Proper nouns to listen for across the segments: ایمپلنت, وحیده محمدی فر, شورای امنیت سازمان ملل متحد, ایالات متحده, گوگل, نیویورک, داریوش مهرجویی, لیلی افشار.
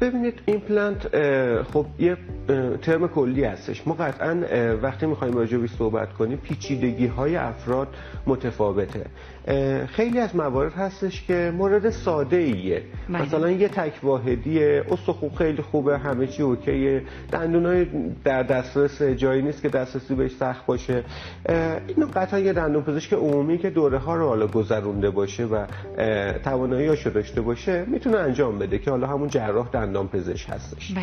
ببینید ایمپلنت خب یه ترم کلی هستش. ما قطعا وقتی میخوایم راجعش صحبت کنیم پیچیدگی های افراد متفاوته. خیلی از موارد هستش که مورد ساده ایه، مثلا یه تک واحدیه، استخوان خیلی خوبه، همه چی اوکیه، دندونای در دسترس، جایی نیست که دسترسی بهش سخت باشه. اینو قطعا یه دندون پزشک عمومی که دوره ها رو حالا گذرونده باشه و تواناییاشو داشته باشه میتونه انجام بده، که حالا همون جراح دندانپزشک هستش.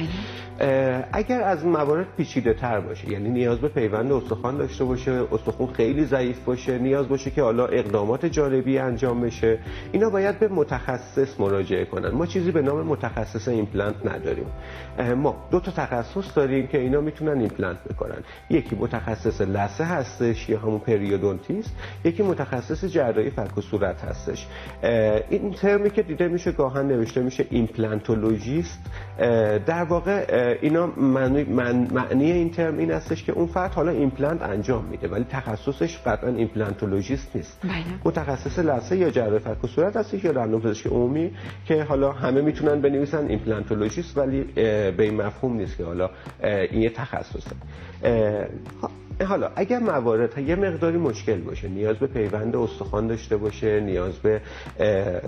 اگر از موارد پیچیده تر باشه، یعنی نیاز به پیوند استخوان داشته باشه، استخوان خیلی ضعیف باشه، نیاز باشه که حالا اقدامات جانبی انجام بشه، اینا باید به متخصص مراجعه کنن. ما چیزی به نام متخصص ایمپلنت نداریم. ما دو تا تخصص داریم که اینا میتونن ایمپلنت بکنن. یکی متخصص لثه هستش یا همون پریودونتیست، یکی متخصص جراحی فک و صورت هستش. این ترمی که دیده میشه گاهن نوشته میشه ایمپلنتولوژیست، در واقع اینا معنی این ترم این هستش که اون فرد حالا ایمپلنت انجام میده ولی تخصصش قطعا ایمپلنتولوژیست نیست. متخصص لثه یا جراح فک و صورت هستش یا دندانپزشک عمومی که حالا همه میتونن بنویسن ایمپلنتولوژیست، ولی به این مفهوم نیست که حالا این یه تخصصه. حالا اگر موارد یه مقداری مشکل باشه، نیاز به پیوند استخوان داشته باشه، نیاز به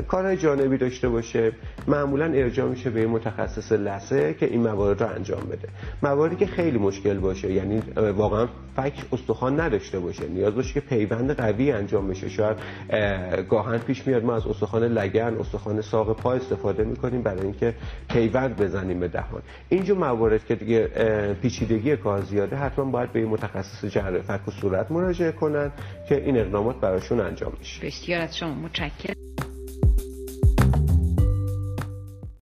کارهای جانبی داشته باشه، معمولا ارجاع میشه به متخصص لثه که این موارد رو انجام بده. مواردی که خیلی مشکل باشه، یعنی واقعا فک استخوان نداشته باشه، نیاز باشه که پیوند قوی انجام بشه، شاید گاهن پیش میاد ما از استخوان لگن، استخوان ساق پا استفاده میکنیم برای اینکه پیوند بزنیم به دهان. اینجور موارد که دیگه پیچیدگی کار زیاده، حتما باید به متخصص جراح فک و صورت مراجعه کنن که این اقدامات براشون انجام میشه. بسیار از شما متشکرم.